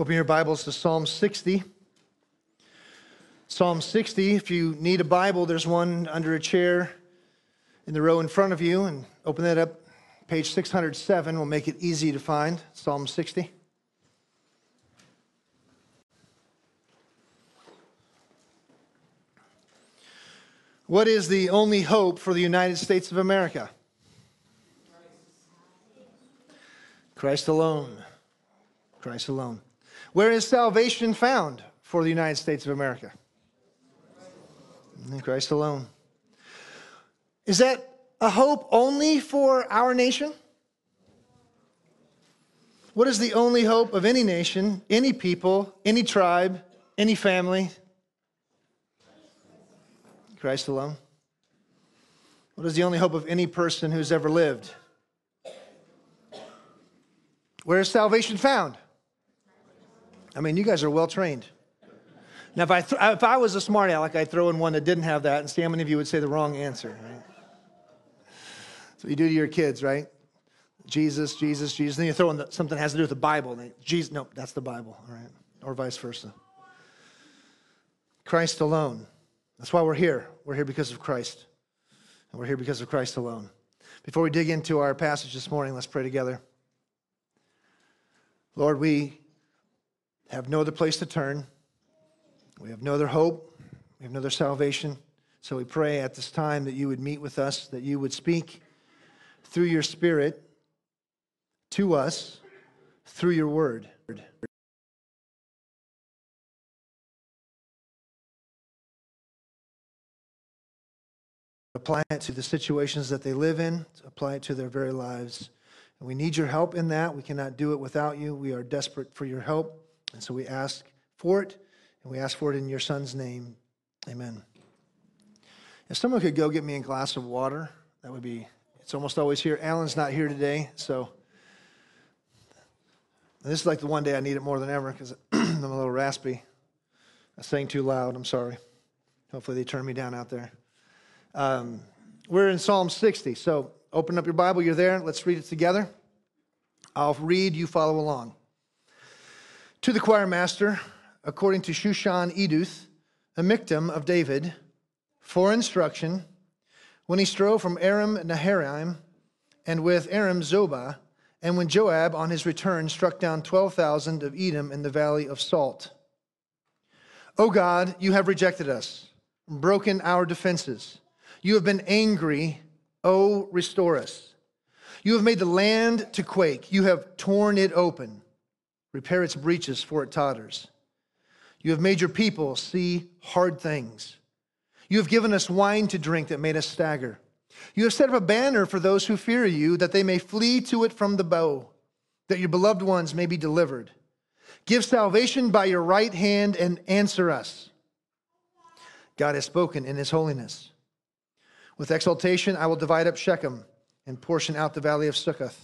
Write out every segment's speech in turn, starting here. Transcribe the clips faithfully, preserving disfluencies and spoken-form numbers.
Open your Bibles to Psalm sixty. Psalm sixty, if you need a Bible, there's one under a chair in the row in front of you, and open that up. Page six hundred seven will make it easy to find, Psalm sixty. What is the only hope for the United States of America? Christ alone. Christ alone. Where is salvation found for the United States of America? In Christ alone. Is that a hope only for our nation? What is the only hope of any nation, any people, any tribe, any family? Christ alone. What is the only hope of any person who's ever lived? Where is salvation found? I mean, you guys are well trained. Now, if I, th- if I was a smart aleck, I'd throw in one that didn't have that and see how many of you would say the wrong answer, right? So you do to your kids, right? Jesus, Jesus, Jesus. Then you throw in the, something that has to do with the Bible. They, Jesus, nope, that's the Bible, all right? Or vice versa. Christ alone. That's why we're here. We're here because of Christ. And we're here because of Christ alone. Before we dig into our passage this morning, let's pray together. Lord, we have no other place to turn. We have no other hope. We have no other salvation. So we pray at this time that you would meet with us, that you would speak through your Spirit to us, through your word. Apply it to the situations that they live in, apply it to their very lives. And we need your help in that. We cannot do it without you. We are desperate for your help, and so we ask for it, and we ask for it in your Son's name. Amen. If someone could go get me a glass of water, that would be... It's almost always here. Alan's not here today, so and this is like the one day I need it more than ever because I'm a little raspy. I sang too loud. I'm sorry. Hopefully they turn me down out there. Um, we're in Psalm sixty, so open up your Bible. You're there. Let's read it together. I'll read. You follow along. To the choir master, according to Shushan Eduth, a miktam of David, for instruction, when he strove from Aram Naharaim, and with Aram Zobah, and when Joab on his return struck down twelve thousand of Edom in the valley of Salt. O God, you have rejected us, broken our defenses. You have been angry, O restore us. You have made the land to quake. You have torn it open. Repair its breaches, for it totters. You have made your people see hard things. You have given us wine to drink that made us stagger. You have set up a banner for those who fear you, that they may flee to it from the bow, that your beloved ones may be delivered. Give salvation by your right hand and answer us. God has spoken in his holiness. With exultation I will divide up Shechem and portion out the valley of Sukkoth.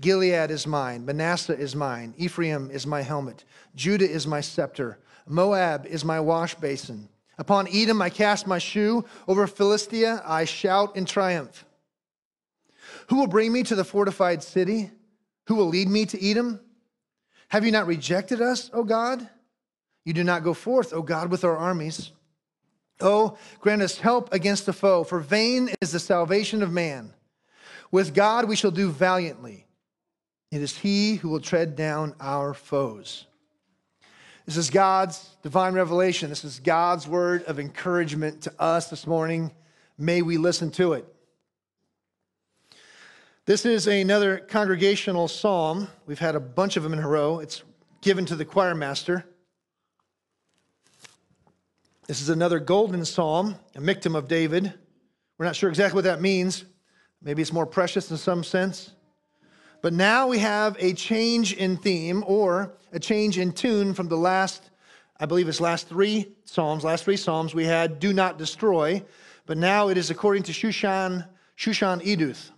Gilead is mine, Manasseh is mine, Ephraim is my helmet, Judah is my scepter, Moab is my wash basin. Upon Edom I cast my shoe, over Philistia I shout in triumph. Who will bring me to the fortified city? Who will lead me to Edom? Have you not rejected us, O God? You do not go forth, O God, with our armies. O, grant us help against the foe, for vain is the salvation of man. With God we shall do valiantly. It is he who will tread down our foes. This is God's divine revelation. This is God's word of encouragement to us this morning. May we listen to it. This is another congregational psalm. We've had a bunch of them in a row. It's given to the choir master. This is another golden psalm, a miktam of David. We're not sure exactly what that means. Maybe it's more precious in some sense. But now we have a change in theme or a change in tune from the last, I believe it's last three psalms, last three psalms we had, Do Not Destroy. But now it is according to Shushan, Shushan Eduth.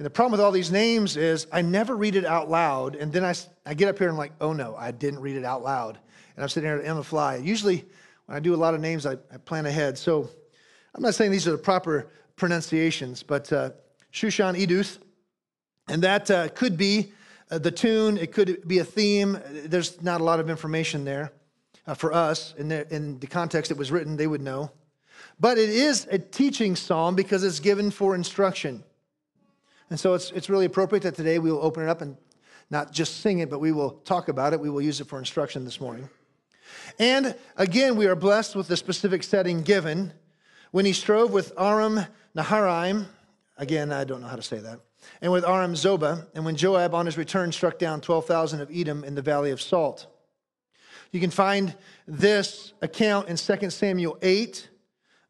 And the problem with all these names is I never read it out loud. And then I, I get up here and I'm like, oh no, I didn't read it out loud. And I'm sitting here on the fly. Usually when I do a lot of names, I, I plan ahead. So I'm not saying these are the proper pronunciations, but uh, Shushan Eduth. And that uh, could be uh, the tune. It could be a theme. There's not a lot of information there uh, for us. In the, in the context it was written, they would know. But it is a teaching psalm because it's given for instruction. And so it's, it's really appropriate that today we will open it up and not just sing it, but we will talk about it. We will use it for instruction this morning. And again, we are blessed with the specific setting given. When he strove with Aram Naharaim, again, I don't know how to say that, and with Aram Zobah, and when Joab on his return struck down twelve thousand of Edom in the Valley of Salt. You can find this account in Second Samuel eight,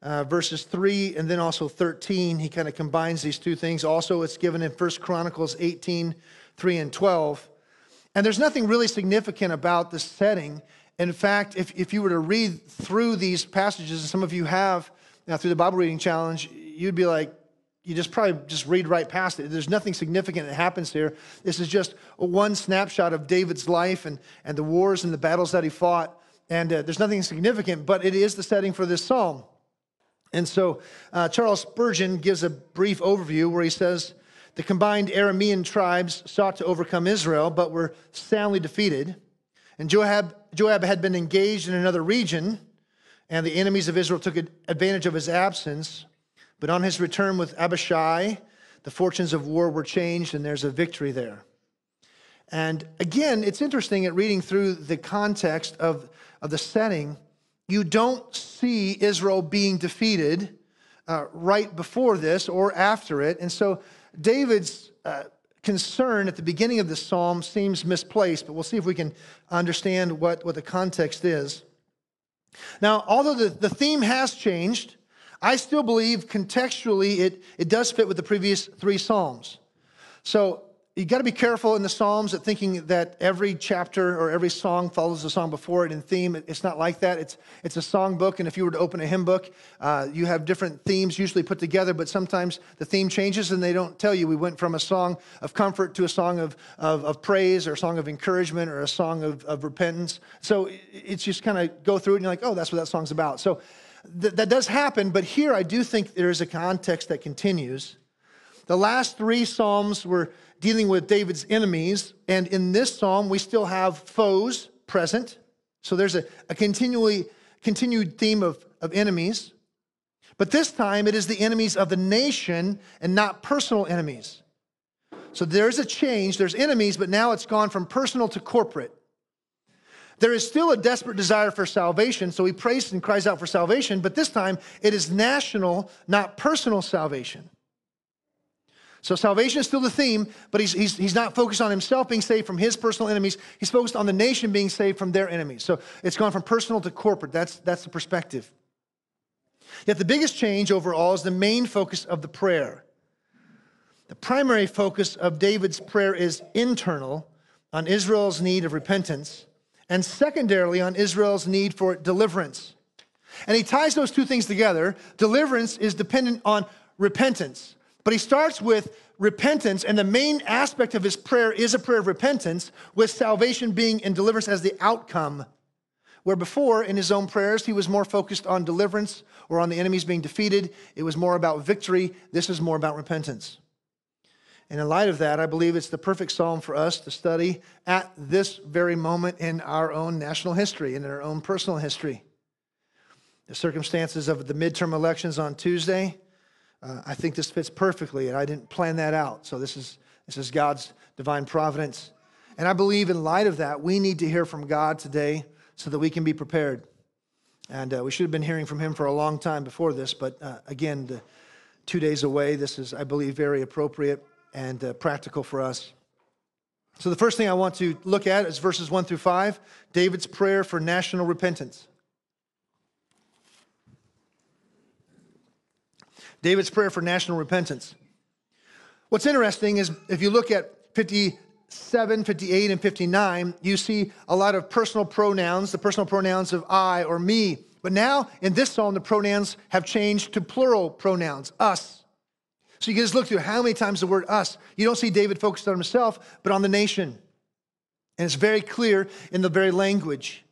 uh, verses three, and then also thirteen. He kind of combines these two things. Also, it's given in First Chronicles eighteen, three and twelve. And there's nothing really significant about the setting. In fact, if, if you were to read through these passages, and some of you have, now through the Bible Reading Challenge, you'd be like, you just probably just read right past it. There's nothing significant that happens here. This is just one snapshot of David's life and, and the wars and the battles that he fought. And uh, there's nothing significant, but it is the setting for this psalm. And so uh, Charles Spurgeon gives a brief overview where he says, the combined Aramean tribes sought to overcome Israel, but were soundly defeated. And Joab, Joab had been engaged in another region, and the enemies of Israel took advantage of his absence. But on his return with Abishai, the fortunes of war were changed, and there's a victory there. And again, it's interesting at reading through the context of, of the setting, you don't see Israel being defeated uh, right before this or after it. And so David's uh, concern at the beginning of this psalm seems misplaced, but we'll see if we can understand what, what the context is. Now, although the, the theme has changed, I still believe contextually it, it does fit with the previous three psalms. So you got to be careful in the psalms at thinking that every chapter or every song follows the song before it in theme. It's not like that. It's it's a song book, and if you were to open a hymn book, uh, you have different themes usually put together, but sometimes the theme changes and they don't tell you. We went from a song of comfort to a song of of, of praise, or a song of encouragement, or a song of, of repentance. So it's just kind of go through it and you're like, oh, that's what that song's about. So th- that does happen, but here I do think there is a context that continues. The last three psalms were dealing with David's enemies, and in this psalm, we still have foes present. So there's a, a continually continued theme of, of enemies. But this time, it is the enemies of the nation and not personal enemies. So there's a change. There's enemies, but now it's gone from personal to corporate. There is still a desperate desire for salvation, so he prays and cries out for salvation, but this time, it is national, not personal salvation. So salvation is still the theme, but he's, he's, he's not focused on himself being saved from his personal enemies. He's focused on the nation being saved from their enemies. So it's gone from personal to corporate. That's, that's the perspective. Yet the biggest change overall is the main focus of the prayer. The primary focus of David's prayer is internal, on Israel's need of repentance, and secondarily on Israel's need for deliverance. And he ties those two things together. Deliverance is dependent on repentance. But he starts with repentance, and the main aspect of his prayer is a prayer of repentance, with salvation being and deliverance as the outcome, where before in his own prayers he was more focused on deliverance or on the enemies being defeated. It was more about victory. This is more about repentance. And in light of that, I believe it's the perfect psalm for us to study at this very moment in our own national history and in our own personal history. The circumstances of the midterm elections on Tuesday, Uh, I think this fits perfectly, and I didn't plan that out. So this is this is God's divine providence. And I believe in light of that, we need to hear from God today so that we can be prepared. And uh, we should have been hearing from him for a long time before this, but uh, again, the two days away, this is, I believe, very appropriate and uh, practical for us. So the first thing I want to look at is verses one through five, David's prayer for national repentance. David's prayer for national repentance. What's interesting is if you look at fifty-seven, fifty-eight, and fifty-nine, you see a lot of personal pronouns, the personal pronouns of I or me. But now in this psalm, the pronouns have changed to plural pronouns, us. So you can just look through how many times the word us. You don't see David focused on himself, but on the nation. And it's very clear in the very language.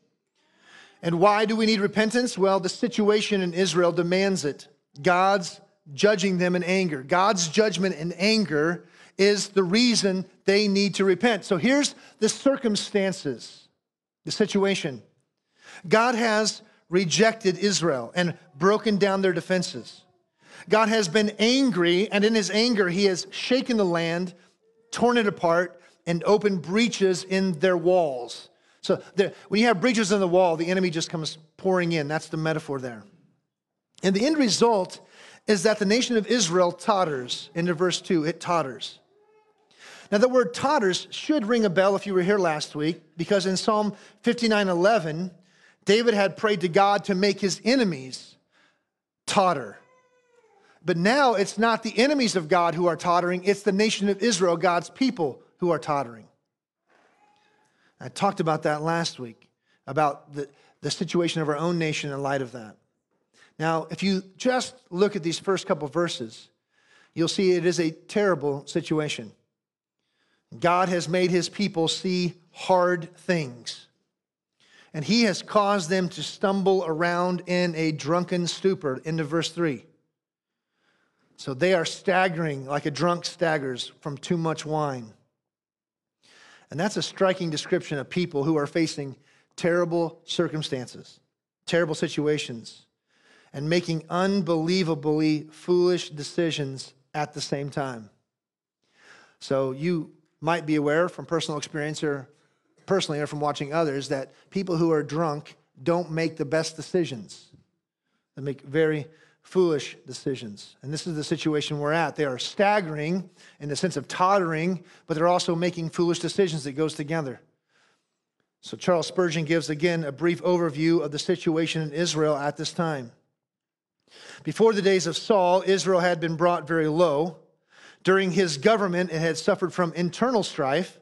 And why do we need repentance? Well, the situation in Israel demands it. God's judging them in anger. God's judgment and anger is the reason they need to repent. So here's the circumstances, the situation. God has rejected Israel and broken down their defenses. God has been angry, and in his anger, he has shaken the land, torn it apart, and opened breaches in their walls. So there, when you have breaches in the wall, the enemy just comes pouring in. That's the metaphor there. And the end result is that the nation of Israel totters. Into verse two, it totters. Now, the word totters should ring a bell if you were here last week, because in Psalm fifty-nine eleven, David had prayed to God to make his enemies totter. But now it's not the enemies of God who are tottering, it's the nation of Israel, God's people, who are tottering. I talked about that last week, about the, the situation of our own nation in light of that. Now, if you just look at these first couple verses, you'll see it is a terrible situation. God has made his people see hard things, and he has caused them to stumble around in a drunken stupor, into verse three. So they are staggering like a drunk staggers from too much wine. And that's a striking description of people who are facing terrible circumstances, terrible situations, and making unbelievably foolish decisions at the same time. So you might be aware from personal experience or personally or from watching others that people who are drunk don't make the best decisions. They make very foolish decisions. And this is the situation we're at. They are staggering in the sense of tottering, but they're also making foolish decisions that goes together. So Charles Spurgeon gives again a brief overview of the situation in Israel at this time. Before the days of Saul, Israel had been brought very low. During his government, it had suffered from internal strife,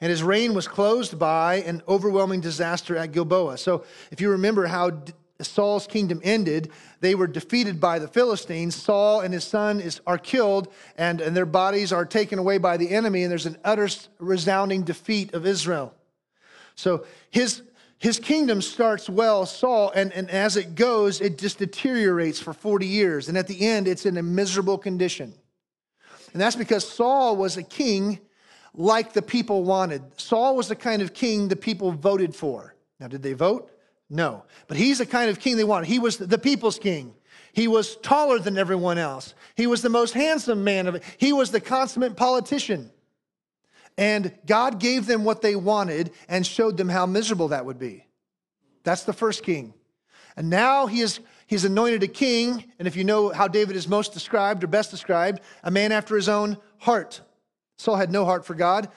and his reign was closed by an overwhelming disaster at Gilboa. So if you remember how Saul's kingdom ended, they were defeated by the Philistines. Saul and his son is, are killed, and, and their bodies are taken away by the enemy, and there's an utter resounding defeat of Israel. So his, his kingdom starts well, Saul, and, and as it goes, it just deteriorates for forty years, and at the end, it's in a miserable condition. And that's because Saul was a king like the people wanted. Saul was the kind of king the people voted for. Now, did they vote? No, but he's the kind of king they wanted. He was the people's king. He was taller than everyone else. He was the most handsome man of it. He was the consummate politician. And God gave them what they wanted and showed them how miserable that would be. That's the first king. And now he is he's anointed a king. And if you know how David is most described or best described, a man after his own heart. Saul had no heart for God.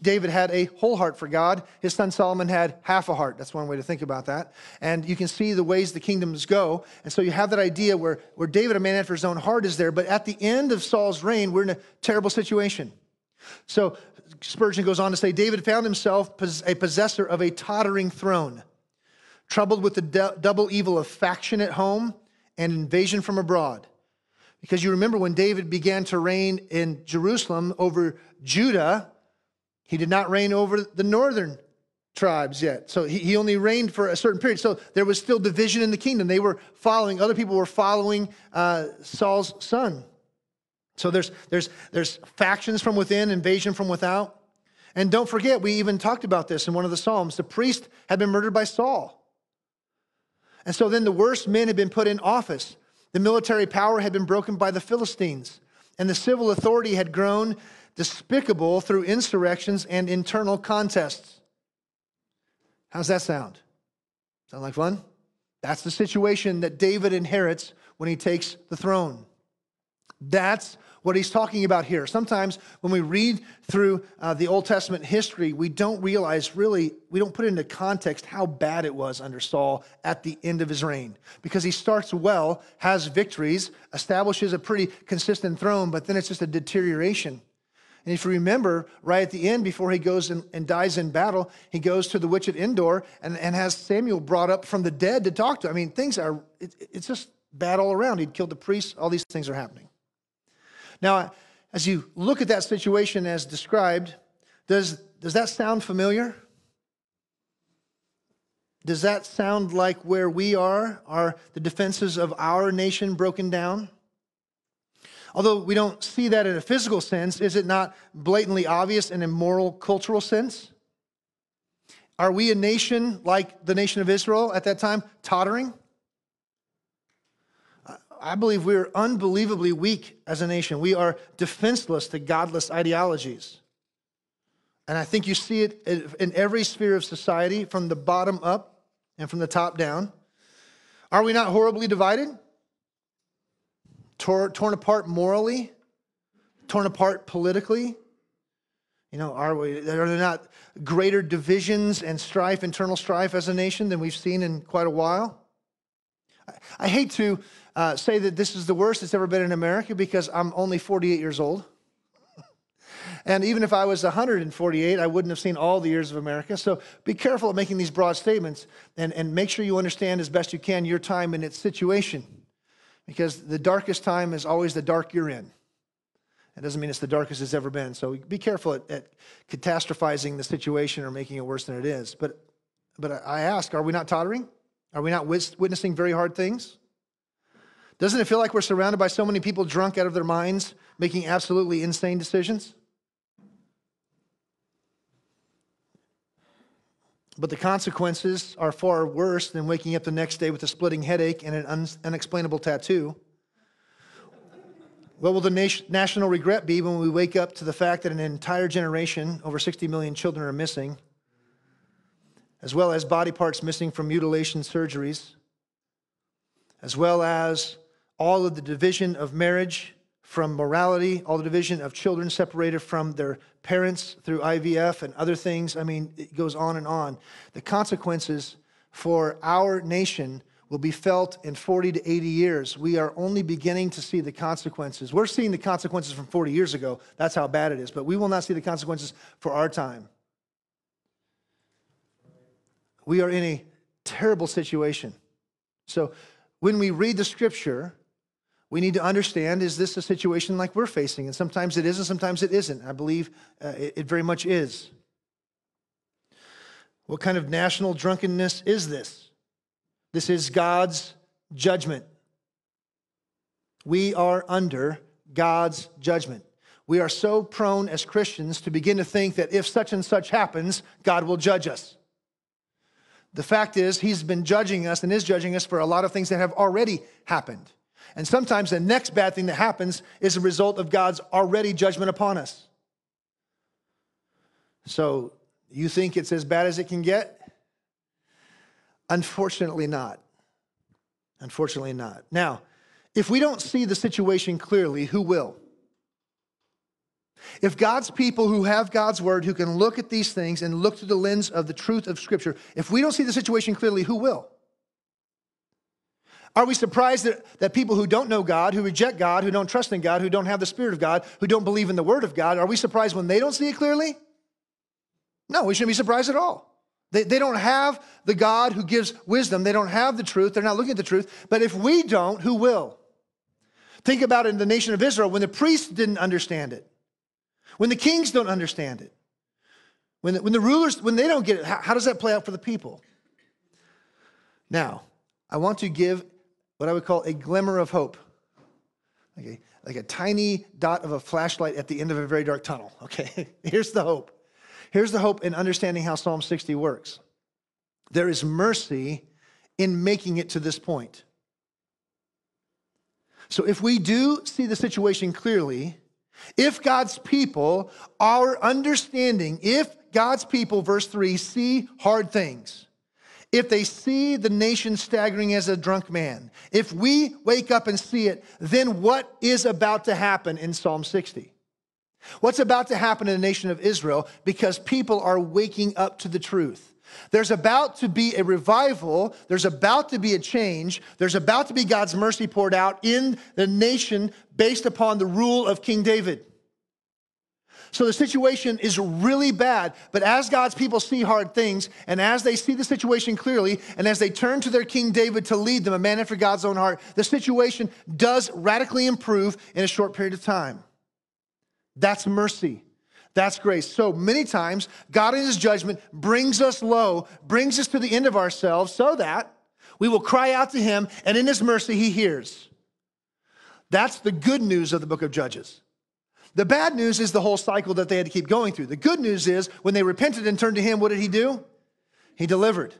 David had a whole heart for God. His son Solomon had half a heart. That's one way to think about that. And you can see the ways the kingdoms go. And so you have that idea where, where David, a man after his own heart, is there. But at the end of Saul's reign, we're in a terrible situation. So Spurgeon goes on to say, David found himself a possessor of a tottering throne, troubled with the d- double evil of faction at home and invasion from abroad. Because you remember when David began to reign in Jerusalem over Judah, he did not reign over the northern tribes yet. So he, he only reigned for a certain period. So there was still division in the kingdom. They were following, other people were following uh, Saul's son. So there's, there's, there's factions from within, invasion from without. And don't forget, we even talked about this in one of the Psalms. The priest had been murdered by Saul. And so then the worst men had been put in office. The military power had been broken by the Philistines, and the civil authority had grown despicable through insurrections and internal contests. How's that sound? Sound like fun? That's the situation that David inherits when he takes the throne. That's what he's talking about here. Sometimes when we read through uh, the Old Testament history, we don't realize really, we don't put into context how bad it was under Saul at the end of his reign. Because he starts well, has victories, establishes a pretty consistent throne, but then it's just a deterioration. And if you remember, right at the end, before he goes in, and dies in battle, he goes to the witch at Endor and, and has Samuel brought up from the dead to talk to him. I mean, things are, it, it's just bad all around. He'd killed the priests. All these things are happening. Now, as you look at that situation as described, does, does that sound familiar? Does that sound like where we are? Are the defenses of our nation broken down? Although we don't see that in a physical sense, is it not blatantly obvious in a moral, cultural sense? Are we a nation like the nation of Israel at that time, tottering? I believe we are unbelievably weak as a nation. We are defenseless to godless ideologies. And I think you see it in every sphere of society, from the bottom up and from the top down. Are we not horribly divided? Tor- torn apart morally? Torn apart politically? You know, are we, are there not greater divisions and strife, internal strife as a nation than we've seen in quite a while? I, I hate to uh, say that this is the worst it's ever been in America, because I'm only forty-eight years old. And even if I was one hundred forty-eight, I wouldn't have seen all the years of America. So be careful at making these broad statements, and, and make sure you understand as best you can your time and its situation, because the darkest time is always the dark you're in. It doesn't mean it's the darkest it's ever been. So be careful at, at catastrophizing the situation or making it worse than it is. But, but I ask, are we not tottering? Are we not witnessing very hard things? Doesn't it feel like we're surrounded by so many people drunk out of their minds, making absolutely insane decisions? But the consequences are far worse than waking up the next day with a splitting headache and an un- unexplainable tattoo. What will the nation, national regret be when we wake up to the fact that an entire generation, over sixty million children, are missing, as well as body parts missing from mutilation surgeries, as well as all of the division of marriage from morality, all the division of children separated from their parents through I V F and other things? I mean, it goes on and on. The consequences for our nation will be felt in forty to eighty years. We are only beginning to see the consequences. We're seeing the consequences from forty years ago. That's how bad it is. But we will not see the consequences for our time. We are in a terrible situation. So when we read the scripture, we need to understand, is this a situation like we're facing? And sometimes it is, and sometimes it isn't. I believe uh, it, it very much is. What kind of national drunkenness is this? This is God's judgment. We are under God's judgment. We are so prone as Christians to begin to think that if such and such happens, God will judge us. The fact is, he's been judging us and is judging us for a lot of things that have already happened. And sometimes the next bad thing that happens is a result of God's already judgment upon us. So you think it's as bad as it can get? Unfortunately not. Unfortunately not. Now, if we don't see the situation clearly, who will? If God's people who have God's word, who can look at these things and look through the lens of the truth of Scripture, if we don't see the situation clearly, who will? Are we surprised that, that people who don't know God, who reject God, who don't trust in God, who don't have the Spirit of God, who don't believe in the Word of God, are we surprised when they don't see it clearly? No, we shouldn't be surprised at all. They, they don't have the God who gives wisdom. They don't have the truth. They're not looking at the truth. But if we don't, who will? Think about it in the nation of Israel, when the priests didn't understand it, when the kings don't understand it, when the, when the rulers, when they don't get it, how, how does that play out for the people? Now, I want to give what I would call a glimmer of hope, okay, like a tiny dot of a flashlight at the end of a very dark tunnel. Okay, here's the hope. Here's the hope in understanding how Psalm sixty works. There is mercy in making it to this point. So if we do see the situation clearly, if God's people, our understanding, if God's people, verse three, see hard things, if they see the nation staggering as a drunk man, if we wake up and see it, then what is about to happen in Psalm sixty? What's about to happen in the nation of Israel? Because people are waking up to the truth. There's about to be a revival. There's about to be a change. There's about to be God's mercy poured out in the nation based upon the rule of King David. So the situation is really bad, but as God's people see hard things, and as they see the situation clearly, and as they turn to their King David to lead them, a man after God's own heart, the situation does radically improve in a short period of time. That's mercy. That's grace. So many times, God in his judgment brings us low, brings us to the end of ourselves so that we will cry out to him, and in his mercy, he hears. That's the good news of the book of Judges. The bad news is the whole cycle that they had to keep going through. The good news is when they repented and turned to him, what did he do? He delivered.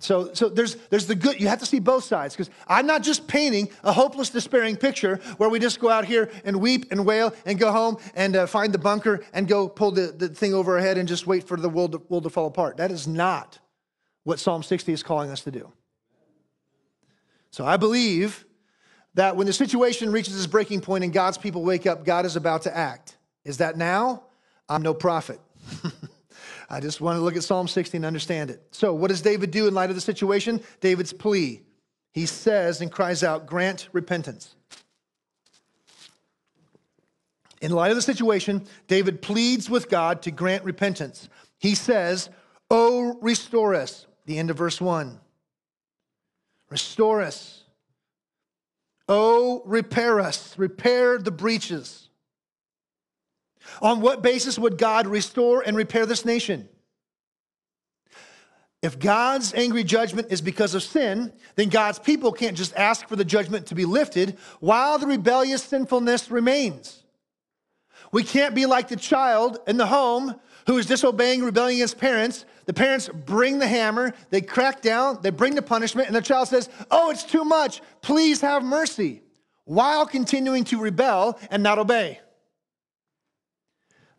So, so there's, there's the good. You have to see both sides, because I'm not just painting a hopeless, despairing picture where we just go out here and weep and wail and go home and uh, find the bunker and go pull the, the thing over our head and just wait for the world to, world to fall apart. That is not what Psalm sixty is calling us to do. So I believe that when the situation reaches its breaking point and God's people wake up, God is about to act. Is that now? I'm no prophet. I just want to look at Psalm sixty and understand it. So what does David do in light of the situation? David's plea. He says and cries out, grant repentance. In light of the situation, David pleads with God to grant repentance. He says, oh, restore us. The end of verse one. Restore us. Oh, repair us. Repair the breaches. On what basis would God restore and repair this nation? If God's angry judgment is because of sin, then God's people can't just ask for the judgment to be lifted while the rebellious sinfulness remains. We can't be like the child in the home who is disobeying, rebelling against parents. The parents bring the hammer, they crack down, they bring the punishment, and the child says, oh, it's too much, please have mercy, while continuing to rebel and not obey.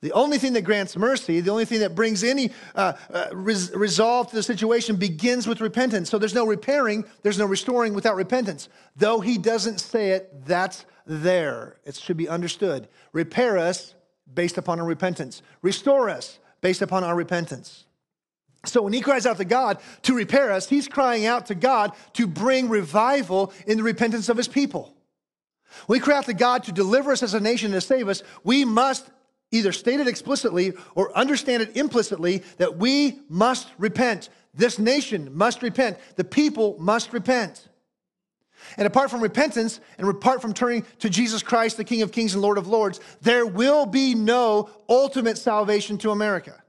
The only thing that grants mercy, the only thing that brings any uh, uh, res- resolve to the situation begins with repentance. So there's no repairing, there's no restoring without repentance. Though he doesn't say it, that's there. It should be understood. Repair us based upon our repentance. Restore us based upon our repentance. So when he cries out to God to repair us, he's crying out to God to bring revival in the repentance of his people. When we cry out to God to deliver us as a nation and to save us, we must either state it explicitly or understand it implicitly that we must repent. This nation must repent. The people must repent. And apart from repentance and apart from turning to Jesus Christ, the King of Kings and Lord of Lords, there will be no ultimate salvation to America.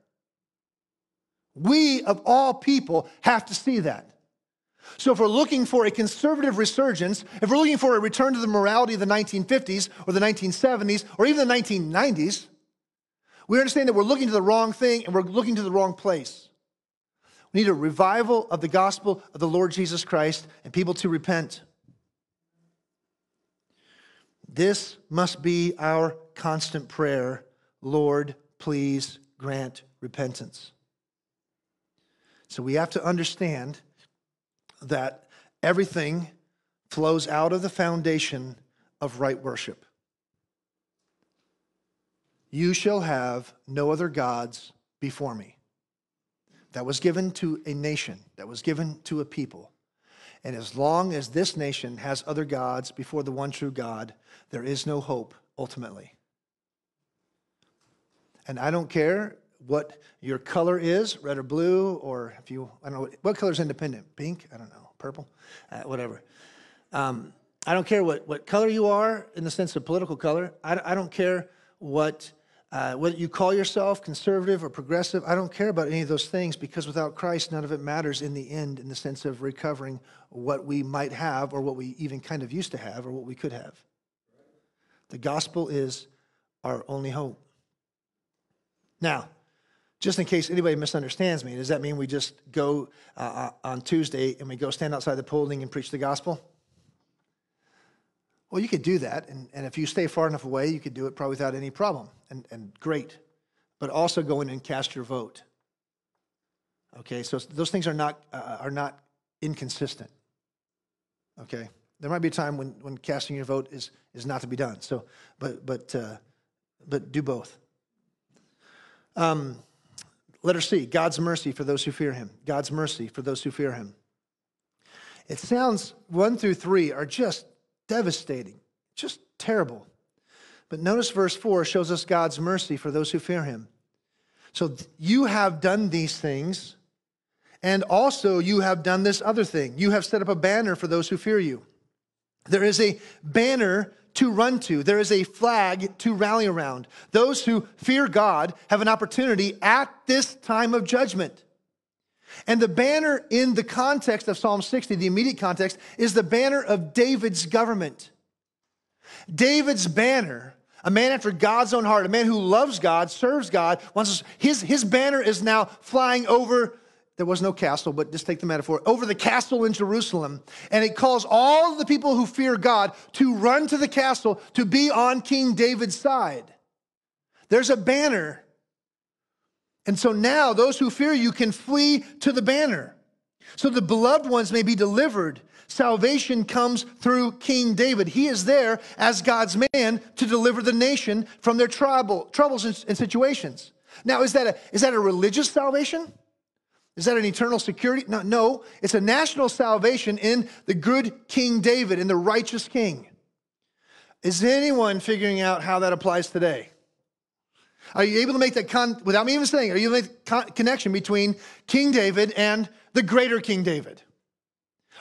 We, of all people, have to see that. So if we're looking for a conservative resurgence, if we're looking for a return to the morality of the nineteen fifties or the nineteen seventies or even the nineteen nineties, we understand that we're looking to the wrong thing and we're looking to the wrong place. We need a revival of the gospel of the Lord Jesus Christ and people to repent. This must be our constant prayer. Lord, please grant repentance. So we have to understand that everything flows out of the foundation of right worship. You shall have no other gods before me. That was given to a nation. That was given to a people. And as long as this nation has other gods before the one true God, there is no hope ultimately. And I don't care what your color is, red or blue, or if you, I don't know, what color is independent? Pink? I don't know. Purple? Uh, whatever. Um, I don't care what, what color you are in the sense of political color. I, I don't care what Uh, whether you call yourself conservative or progressive, I don't care about any of those things, because without Christ, none of it matters in the end, in the sense of recovering what we might have or what we even kind of used to have or what we could have. The gospel is our only hope. Now, just in case anybody misunderstands me, does that mean we just go uh, on Tuesday and we go stand outside the building and preach the gospel? Well, you could do that, and, and if you stay far enough away, you could do it probably without any problem, and, and great. But also go in and cast your vote. Okay, so those things are not uh, are not inconsistent. Okay, there might be a time when, when casting your vote is is not to be done. So, but but uh, but do both. Um, letter C: God's mercy for those who fear Him. God's mercy for those who fear Him. It sounds one through three are just devastating, just terrible. But notice verse four shows us God's mercy for those who fear him. So you have done these things, and also you have done this other thing. You have set up a banner for those who fear you. There is a banner to run to. There is a flag to rally around. Those who fear God have an opportunity at this time of judgment. And the banner in the context of Psalm sixty, the immediate context, is the banner of David's government. David's banner, a man after God's own heart, a man who loves God, serves God, wants to, his, his banner is now flying over, there was no castle, but just take the metaphor, over the castle in Jerusalem. And it calls all the people who fear God to run to the castle to be on King David's side. There's a banner. And so now those who fear you can flee to the banner. So the beloved ones may be delivered. Salvation comes through King David. He is there as God's man to deliver the nation from their trouble, troubles and situations. Now, is that a, is that a religious salvation? Is that an eternal security? No, no, it's a national salvation in the good King David, in the righteous king. Is anyone figuring out how that applies today? Are you able to make that, con- without me even saying, are you able to make the con- connection between King David and the greater King David?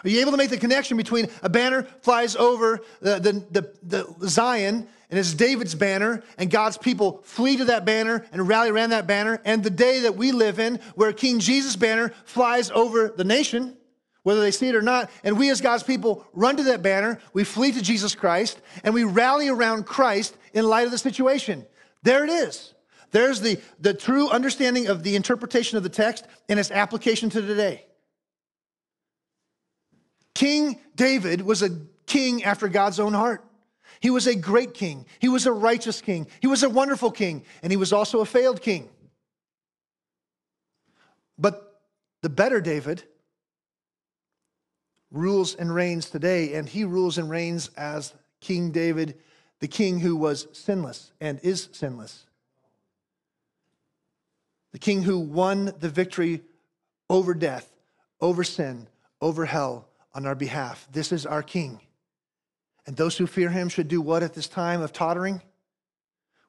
Are you able to make the connection between a banner flies over the, the, the, the Zion, and it's David's banner, and God's people flee to that banner and rally around that banner, and the day that we live in where King Jesus' banner flies over the nation, whether they see it or not, and we as God's people run to that banner, we flee to Jesus Christ, and we rally around Christ in light of the situation. There it is. There's the, the true understanding of the interpretation of the text and its application to today. King David was a king after God's own heart. He was a great king. He was a righteous king. He was a wonderful king. And he was also a failed king. But the better David rules and reigns today. And he rules and reigns as King David, the king who was sinless and is sinless. The king who won the victory over death, over sin, over hell, on our behalf. This is our King. And those who fear him should do what at this time of tottering?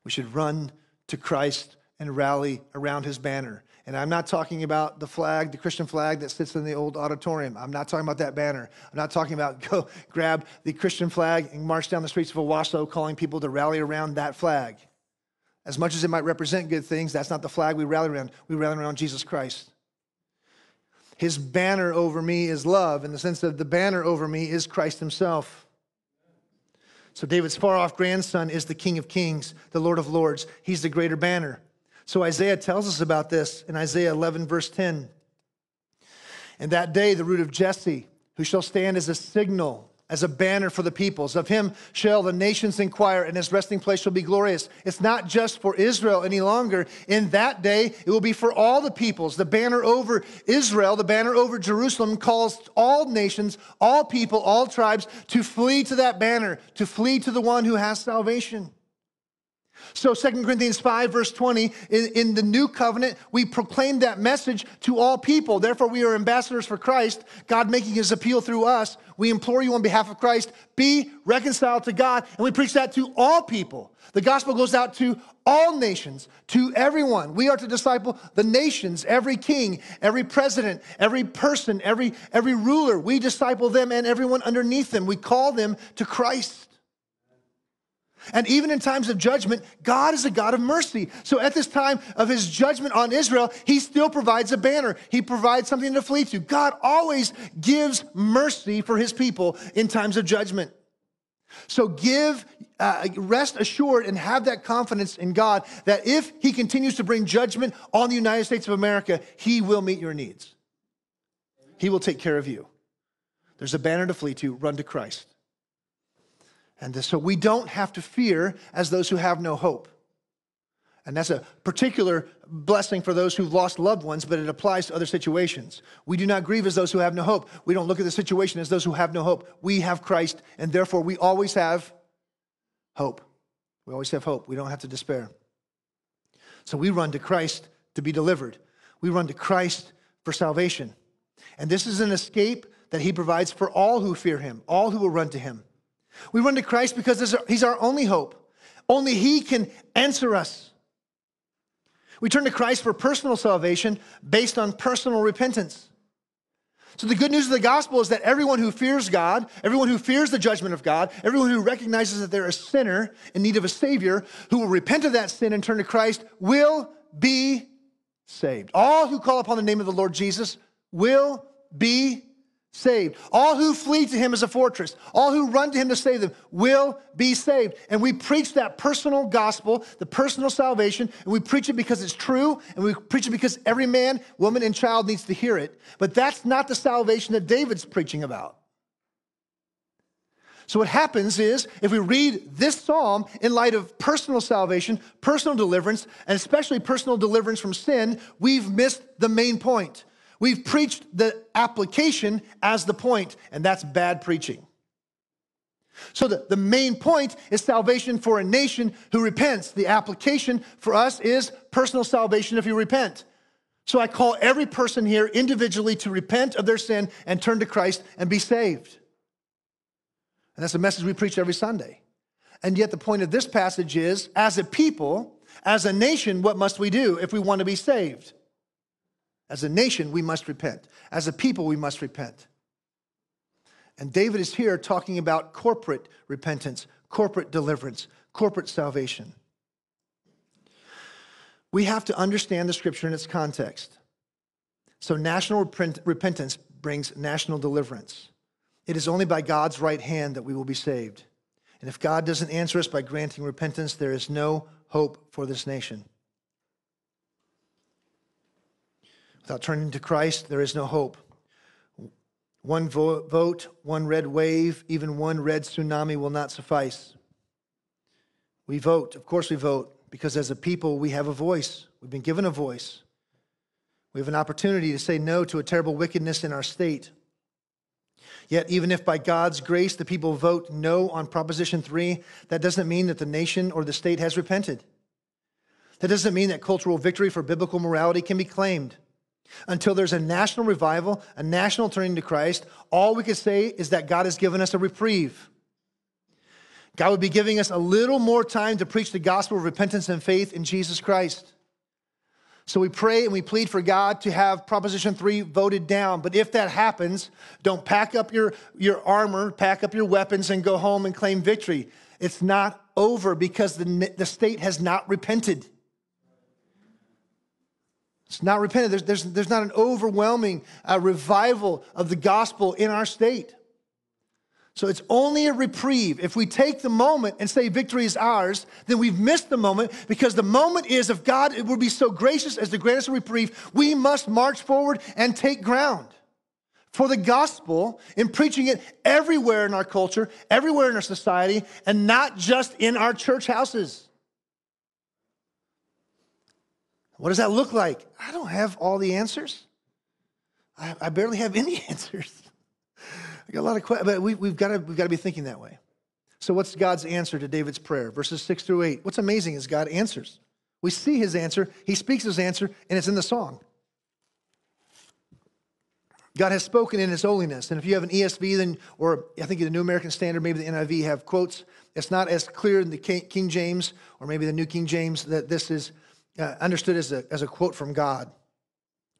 We should run to Christ and rally around his banner. And I'm not talking about the flag, the Christian flag that sits in the old auditorium. I'm not talking about that banner. I'm not talking about go grab the Christian flag and march down the streets of Owasso calling people to rally around that flag. As much as it might represent good things, that's not the flag we rally around. We rally around Jesus Christ. His banner over me is love, in the sense that the banner over me is Christ himself. So David's far-off grandson is the King of Kings, the Lord of Lords. He's the greater banner. So Isaiah tells us about this in Isaiah eleven, verse ten. And that day, the root of Jesse, who shall stand as a signal, as a banner for the peoples. Of him shall the nations inquire, and his resting place shall be glorious. It's not just for Israel any longer. In that day, it will be for all the peoples. The banner over Israel, the banner over Jerusalem, calls all nations, all people, all tribes to flee to that banner, to flee to the one who has salvation. So Second Corinthians five, verse twenty, in, in the new covenant, we proclaim that message to all people. Therefore, we are ambassadors for Christ, God making his appeal through us. We implore you on behalf of Christ, be reconciled to God. And we preach that to all people. The gospel goes out to all nations, to everyone. We are to disciple the nations, every king, every president, every person, every, every ruler. We disciple them and everyone underneath them. We call them to Christ. And even in times of judgment, God is a God of mercy. So at this time of his judgment on Israel, he still provides a banner. He provides something to flee to. God always gives mercy for his people in times of judgment. So give, uh, rest assured and have that confidence in God that if he continues to bring judgment on the United States of America, he will meet your needs. He will take care of you. There's a banner to flee to. Run to Christ. And so we don't have to fear as those who have no hope. And that's a particular blessing for those who've lost loved ones, but it applies to other situations. We do not grieve as those who have no hope. We don't look at the situation as those who have no hope. We have Christ, and therefore we always have hope. We always have hope. We don't have to despair. So we run to Christ to be delivered. We run to Christ for salvation. And this is an escape that he provides for all who fear him, all who will run to him. We run to Christ because he's our only hope. Only he can answer us. We turn to Christ for personal salvation based on personal repentance. So the good news of the gospel is that everyone who fears God, everyone who fears the judgment of God, everyone who recognizes that they're a sinner in need of a savior, who will repent of that sin and turn to Christ, will be saved. All who call upon the name of the Lord Jesus will be saved. All who flee to him as a fortress, all who run to him to save them will be saved. And we preach that personal gospel, the personal salvation, and we preach it because it's true, and we preach it because every man, woman, and child needs to hear it. But that's not the salvation that David's preaching about. So what happens is, if we read this psalm in light of personal salvation, personal deliverance, and especially personal deliverance from sin, we've missed the main point. We've preached the application as the point, and that's bad preaching. So the, the main point is salvation for a nation who repents. The application for us is personal salvation if you repent. So I call every person here individually to repent of their sin and turn to Christ and be saved. And that's the message we preach every Sunday. And yet the point of this passage is, as a people, as a nation, what must we do if we want to be saved? As a nation, we must repent. As a people, we must repent. And David is here talking about corporate repentance, corporate deliverance, corporate salvation. We have to understand the scripture in its context. So national repentance brings national deliverance. It is only by God's right hand that we will be saved. And if God doesn't answer us by granting repentance, there is no hope for this nation. Without turning to Christ, there is no hope. One vote, one red wave, even one red tsunami will not suffice. We vote. Of course we vote, because as a people, we have a voice. We've been given a voice. We have an opportunity to say no to a terrible wickedness in our state. Yet, even if by God's grace the people vote no on Proposition three, that doesn't mean that the nation or the state has repented. That doesn't mean that cultural victory for biblical morality can be claimed. Until there's a national revival, a national turning to Christ, all we can say is that God has given us a reprieve. God would be giving us a little more time to preach the gospel of repentance and faith in Jesus Christ. So we pray and we plead for God to have Proposition three voted down. But if that happens, don't pack up your, your armor, pack up your weapons, and go home and claim victory. It's not over because the, the state has not repented. It's not repented. There's, there's, there's not an overwhelming uh, revival of the gospel in our state. So it's only a reprieve. If we take the moment and say victory is ours, then we've missed the moment, because the moment is, if God would be so gracious as to grant us a reprieve, we must march forward and take ground for the gospel in preaching it everywhere in our culture, everywhere in our society, and not just in our church houses. What does that look like? I don't have all the answers. I, I barely have any answers. I got a lot of questions, but we, we've got to we've got to be thinking that way. So what's God's answer to David's prayer? Verses six through eight. What's amazing is God answers. We see his answer. He speaks his answer, and it's in the song. God has spoken in his holiness. And if you have an E S V, then, or I think the New American Standard, maybe the N I V, have quotes. It's not as clear in the King James, or maybe the New King James, that this is uh, understood as a, as a quote from God.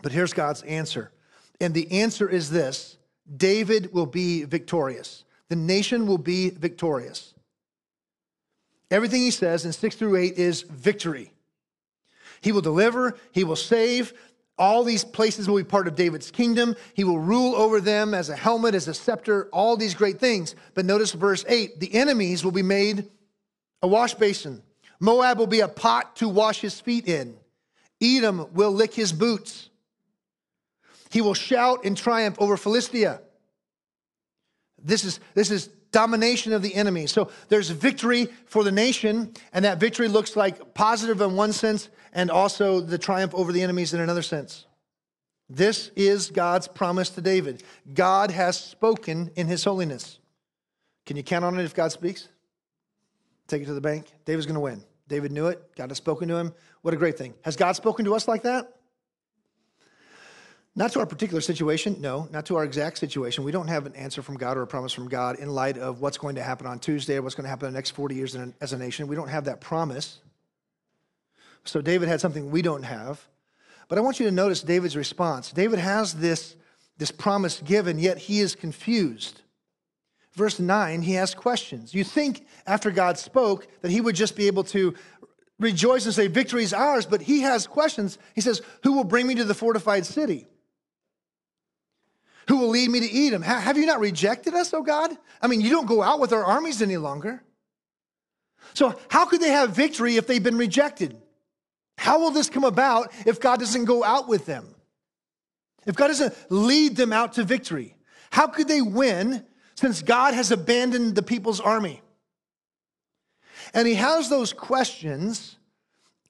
But here's God's answer. And the answer is this: David will be victorious. The nation will be victorious. Everything he says in six through eight is victory. He will deliver. He will save. All these places will be part of David's kingdom. He will rule over them as a helmet, as a scepter, all these great things. But notice verse eight, the enemies will be made a wash basin. Moab will be a pot to wash his feet in. Edom will lick his boots. He will shout in triumph over Philistia. This is, this is domination of the enemy. So there's victory for the nation, and that victory looks like positive in one sense and also the triumph over the enemies in another sense. This is God's promise to David. God has spoken in his holiness. Can you count on it if God speaks? Take it to the bank. David's going to win. David knew it. God has spoken to him. What a great thing. Has God spoken to us like that? Not to our particular situation, no, not to our exact situation. We don't have an answer from God or a promise from God in light of what's going to happen on Tuesday or what's going to happen in the next forty years in, as a nation. We don't have that promise. So David had something we don't have. But I want you to notice David's response. David has this, this promise given, yet he is confused. Verse nine, he has questions. You think after God spoke that he would just be able to rejoice and say, victory is ours, but he has questions. He says, who will bring me to the fortified city? Who will lead me to Edom? Have you not rejected us, O God? I mean, you don't go out with our armies any longer. So how could they have victory if they've been rejected? How will this come about if God doesn't go out with them? If God doesn't lead them out to victory? How could they win since God has abandoned the people's army? And he has those questions,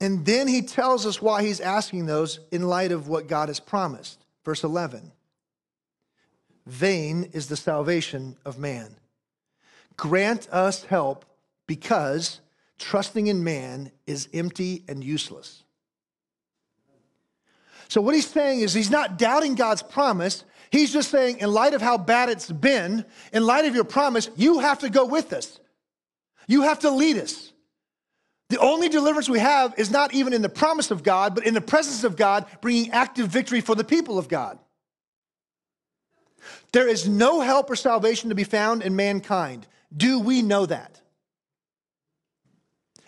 and then he tells us why he's asking those in light of what God has promised. Verse eleven. Vain is the salvation of man. Grant us help, because trusting in man is empty and useless. So what he's saying is he's not doubting God's promise. He's just saying, in light of how bad it's been, in light of your promise, you have to go with us. You have to lead us. The only deliverance we have is not even in the promise of God, but in the presence of God, bringing active victory for the people of God. There is no help or salvation to be found in mankind. Do we know that?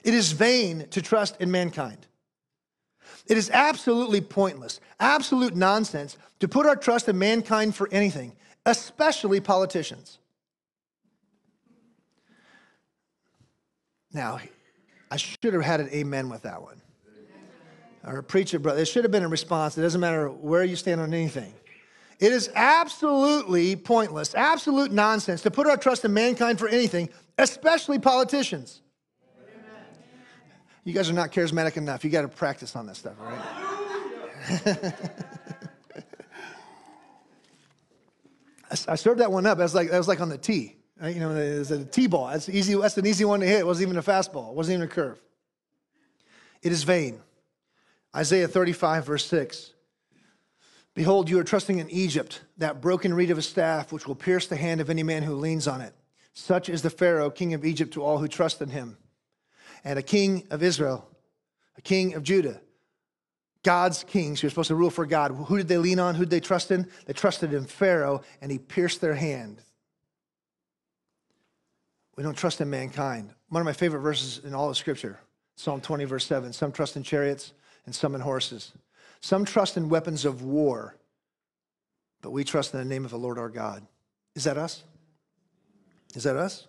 It is vain to trust in mankind. It is absolutely pointless, absolute nonsense to put our trust in mankind for anything, especially politicians. Now, I should have had an amen with that one. Or a preacher brother. It should have been a response. It doesn't matter where you stand on anything. It is absolutely pointless, absolute nonsense to put our trust in mankind for anything, especially politicians. Amen. You guys are not charismatic enough. You got to practice on that stuff, all right? I served that one up. I was like, I was like on the tee. Right? You know, it's a tee ball. That's easy. That's an easy one to hit. It wasn't even a fastball. It wasn't even a curve. It is vain. Isaiah thirty-five, verse six. Behold, you are trusting in Egypt, that broken reed of a staff, which will pierce the hand of any man who leans on it. Such is the Pharaoh, king of Egypt, to all who trust in him. And a king of Israel, a king of Judah, God's kings who are supposed to rule for God. Who did they lean on? Who did they trust in? They trusted in Pharaoh, and he pierced their hand. We don't trust in mankind. One of my favorite verses in all of Scripture, Psalm twenty, verse seven. Some trust in chariots and some in horses. Some trust in weapons of war, but we trust in the name of the Lord our God. Is that us? Is that us?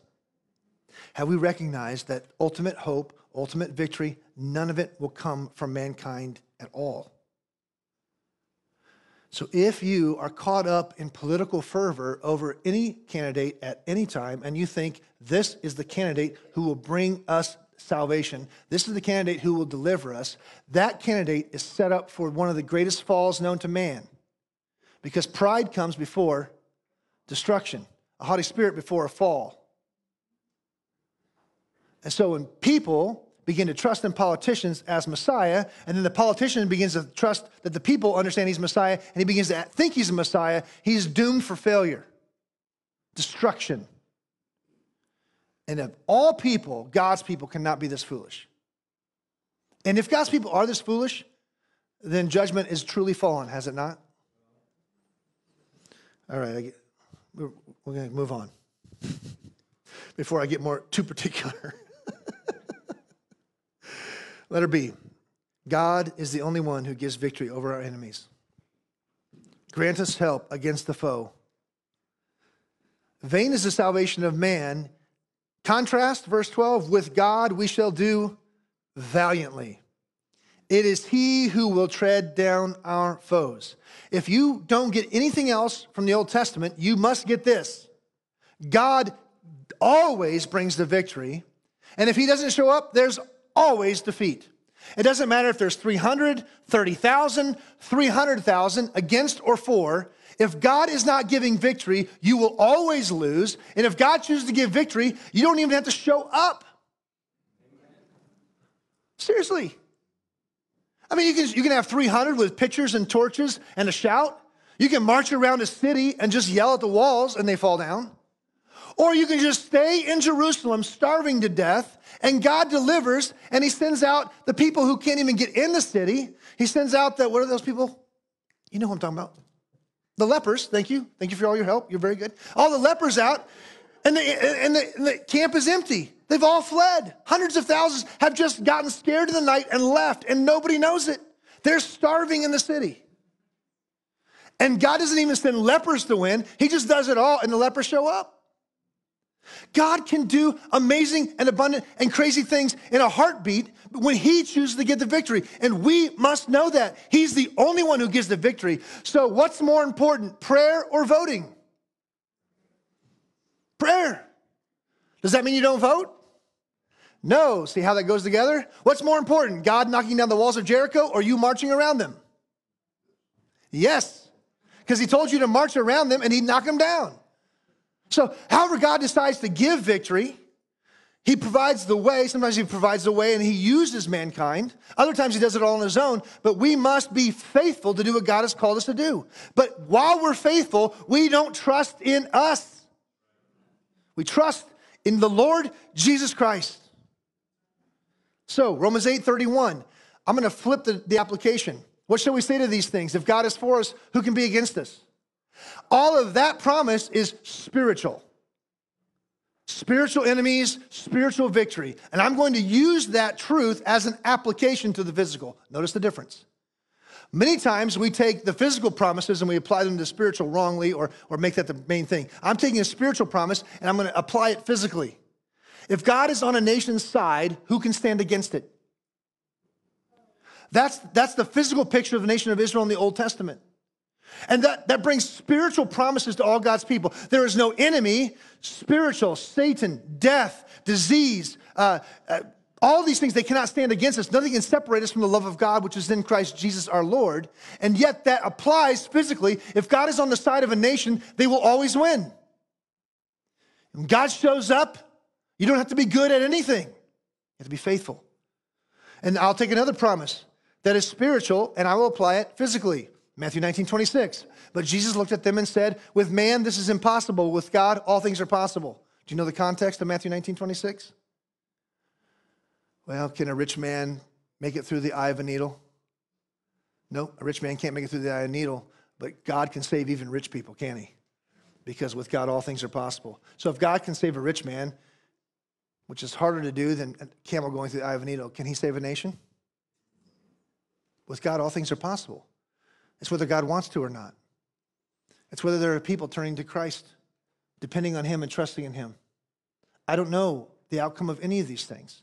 Have we recognized that ultimate hope, ultimate victory, none of it will come from mankind at all? So if you are caught up in political fervor over any candidate at any time, and you think this is the candidate who will bring us salvation, this is the candidate who will deliver us, that candidate is set up for one of the greatest falls known to man, because pride comes before destruction, a haughty spirit before a fall. And so when people begin to trust in politicians as Messiah, and then the politician begins to trust that the people understand he's Messiah, and he begins to think he's a Messiah, he's doomed for failure, destruction. And of all people, God's people cannot be this foolish. And if God's people are this foolish, then judgment is truly fallen, has it not? All right, I get, we're, we're going to move on before I get more too particular. Letter B, God is the only one who gives victory over our enemies. Grant us help against the foe. Vain is the salvation of man. Contrast, verse twelve, with God we shall do valiantly. It is he who will tread down our foes. If you don't get anything else from the Old Testament, you must get this. God always brings the victory. And if he doesn't show up, there's always defeat. It doesn't matter if there's three hundred, thirty thousand, three hundred thousand against or for. If God is not giving victory, you will always lose. And if God chooses to give victory, you don't even have to show up. Seriously. I mean, you can, you can have three hundred with pitchers and torches and a shout. You can march around a city and just yell at the walls and they fall down. Or you can just stay in Jerusalem starving to death, and God delivers, and he sends out the people who can't even get in the city. He sends out the, what are those people? You know who I'm talking about. The lepers, thank you. Thank you for all your help. You're very good. All the lepers out, and the, and the, and the camp is empty. They've all fled. Hundreds of thousands have just gotten scared in the night and left, and nobody knows it. They're starving in the city. And God doesn't even send lepers to win. He just does it all, and the lepers show up. God can do amazing and abundant and crazy things in a heartbeat when he chooses to get the victory. And we must know that. He's the only one who gives the victory. So what's more important, prayer or voting? Prayer. Does that mean you don't vote? No. See how that goes together? What's more important, God knocking down the walls of Jericho or you marching around them? Yes, because he told you to march around them and he'd knock them down. So however God decides to give victory, he provides the way. Sometimes he provides the way and he uses mankind. Other times he does it all on his own, but we must be faithful to do what God has called us to do. But while we're faithful, we don't trust in us. We trust in the Lord Jesus Christ. So Romans eight thirty-one, I'm gonna flip the, the application. What shall we say to these things? If God is for us, who can be against us? All of that promise is spiritual. Spiritual enemies, spiritual victory. And I'm going to use that truth as an application to the physical. Notice the difference. Many times we take the physical promises and we apply them to spiritual wrongly or, or make that the main thing. I'm taking a spiritual promise and I'm going to apply it physically. If God is on a nation's side, who can stand against it? That's, that's the physical picture of the nation of Israel in the Old Testament. And that, that brings spiritual promises to all God's people. There is no enemy, spiritual, Satan, death, disease, uh, uh, all these things, they cannot stand against us. Nothing can separate us from the love of God, which is in Christ Jesus our Lord. And yet that applies physically. If God is on the side of a nation, they will always win. When God shows up, you don't have to be good at anything. You have to be faithful. And I'll take another promise that is spiritual, and I will apply it physically. Matthew nineteen twenty-six, but Jesus looked at them and said, with man, this is impossible. With God, all things are possible. Do you know the context of Matthew nineteen twenty-six? Well, can a rich man make it through the eye of a needle? No, nope, a rich man can't make it through the eye of a needle, but God can save even rich people, can he? Because with God, all things are possible. So if God can save a rich man, which is harder to do than a camel going through the eye of a needle, can he save a nation? With God, all things are possible. It's whether God wants to or not. It's whether there are people turning to Christ, depending on him and trusting in him. I don't know the outcome of any of these things.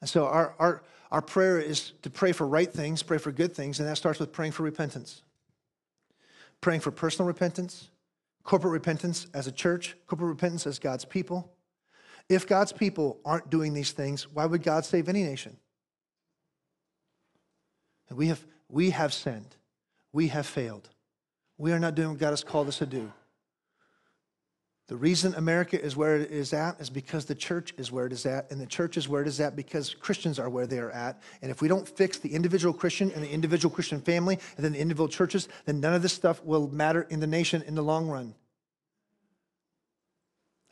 And so our, our, our prayer is to pray for right things, pray for good things, and that starts with praying for repentance. Praying for personal repentance, corporate repentance as a church, corporate repentance as God's people. If God's people aren't doing these things, why would God save any nation? And we have, we have sinned. We have failed. We are not doing what God has called us to do. The reason America is where it is at is because the church is where it is at, and the church is where it is at because Christians are where they are at. And if we don't fix the individual Christian and the individual Christian family and then the individual churches, then none of this stuff will matter in the nation in the long run.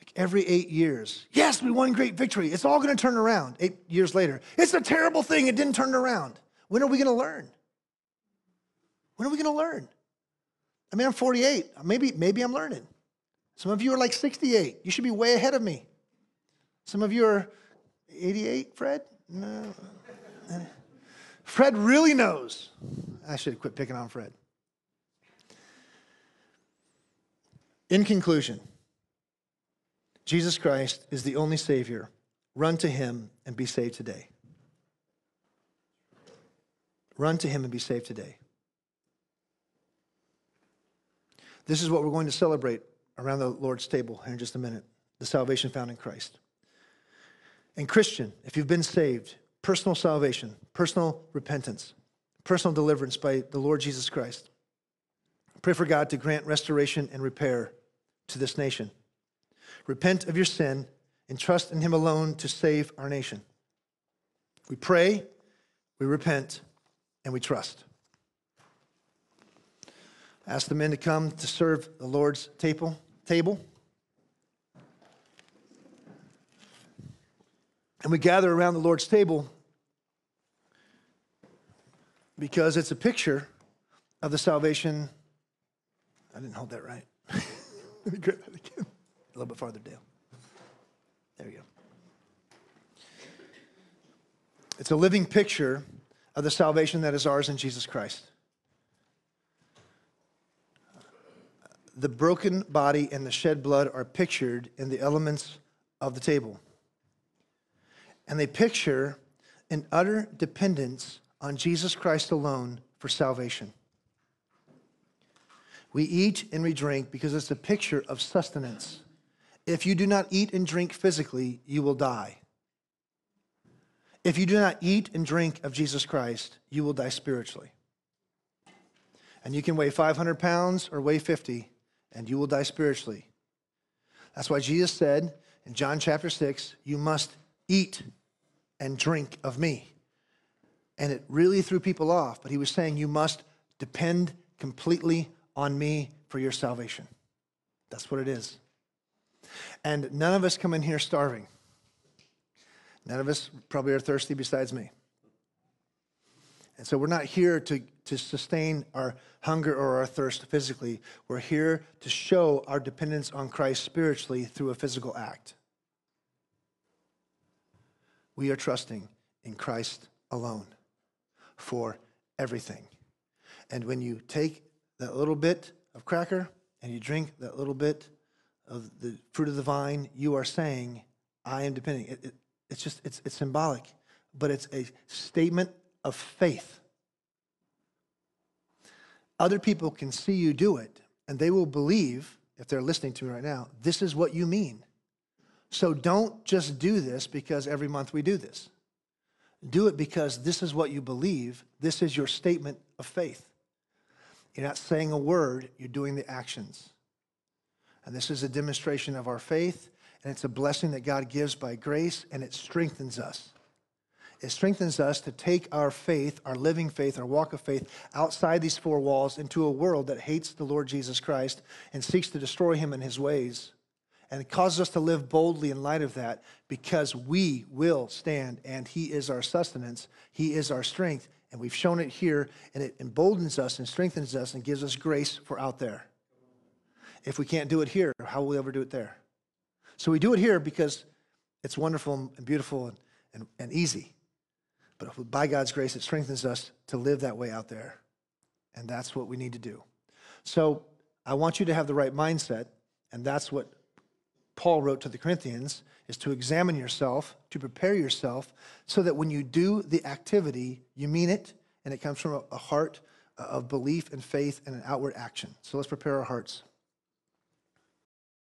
Like every eight years, yes, we won great victory. It's all going to turn around. Eight years later, it's a terrible thing. It didn't turn around. When are we going to learn? When are we going to learn? I mean, I'm forty-eight. Maybe, maybe I'm learning. Some of you are like sixty-eight. You should be way ahead of me. Some of you are eighty-eight, Fred? No. Fred really knows. I should quit picking on Fred. In conclusion, Jesus Christ is the only Savior. Run to him and be saved today. Run to him and be saved today. This is what we're going to celebrate around the Lord's table here in just a minute, the salvation found in Christ. And Christian, if you've been saved, personal salvation, personal repentance, personal deliverance by the Lord Jesus Christ, pray for God to grant restoration and repair to this nation. Repent of your sin and trust in him alone to save our nation. We pray, we repent, and we trust. Ask the men to come to serve the Lord's table. table. And we gather around the Lord's table because it's a picture of the salvation. I didn't hold that right. Let me grab that again. A little bit farther down. There we go. It's a living picture of the salvation that is ours in Jesus Christ. The broken body and the shed blood are pictured in the elements of the table. And they picture an utter dependence on Jesus Christ alone for salvation. We eat and we drink because it's a picture of sustenance. If you do not eat and drink physically, you will die. If you do not eat and drink of Jesus Christ, you will die spiritually. And you can weigh five hundred pounds or weigh fifty, and you will die spiritually. That's why Jesus said in John chapter six, you must eat and drink of me. And it really threw people off, but he was saying you must depend completely on me for your salvation. That's what it is. And none of us come in here starving. None of us probably are thirsty besides me. And so we're not here to, to sustain our hunger or our thirst physically. We're here to show our dependence on Christ spiritually through a physical act. We are trusting in Christ alone for everything. And when you take that little bit of cracker and you drink that little bit of the fruit of the vine, you are saying, I am depending. It, it, it's just, it's, it's symbolic, but it's a statement of faith. Other people can see you do it, and they will believe, if they're listening to me right now, this is what you mean. So don't just do this because every month we do this. Do it because this is what you believe. This is your statement of faith. You're not saying a word, you're doing the actions. And this is a demonstration of our faith, and it's a blessing that God gives by grace, and it strengthens us. It strengthens us to take our faith, our living faith, our walk of faith, outside these four walls into a world that hates the Lord Jesus Christ and seeks to destroy him and his ways. And it causes us to live boldly in light of that, because we will stand, and he is our sustenance, he is our strength, and we've shown it here, and it emboldens us and strengthens us and gives us grace for out there. If we can't do it here, how will we ever do it there? So we do it here because it's wonderful and beautiful and, and, and easy. But by God's grace, it strengthens us to live that way out there. And that's what we need to do. So I want you to have the right mindset. And that's what Paul wrote to the Corinthians, is to examine yourself, to prepare yourself, so that when you do the activity, you mean it. And it comes from a heart of belief and faith and an outward action. So let's prepare our hearts.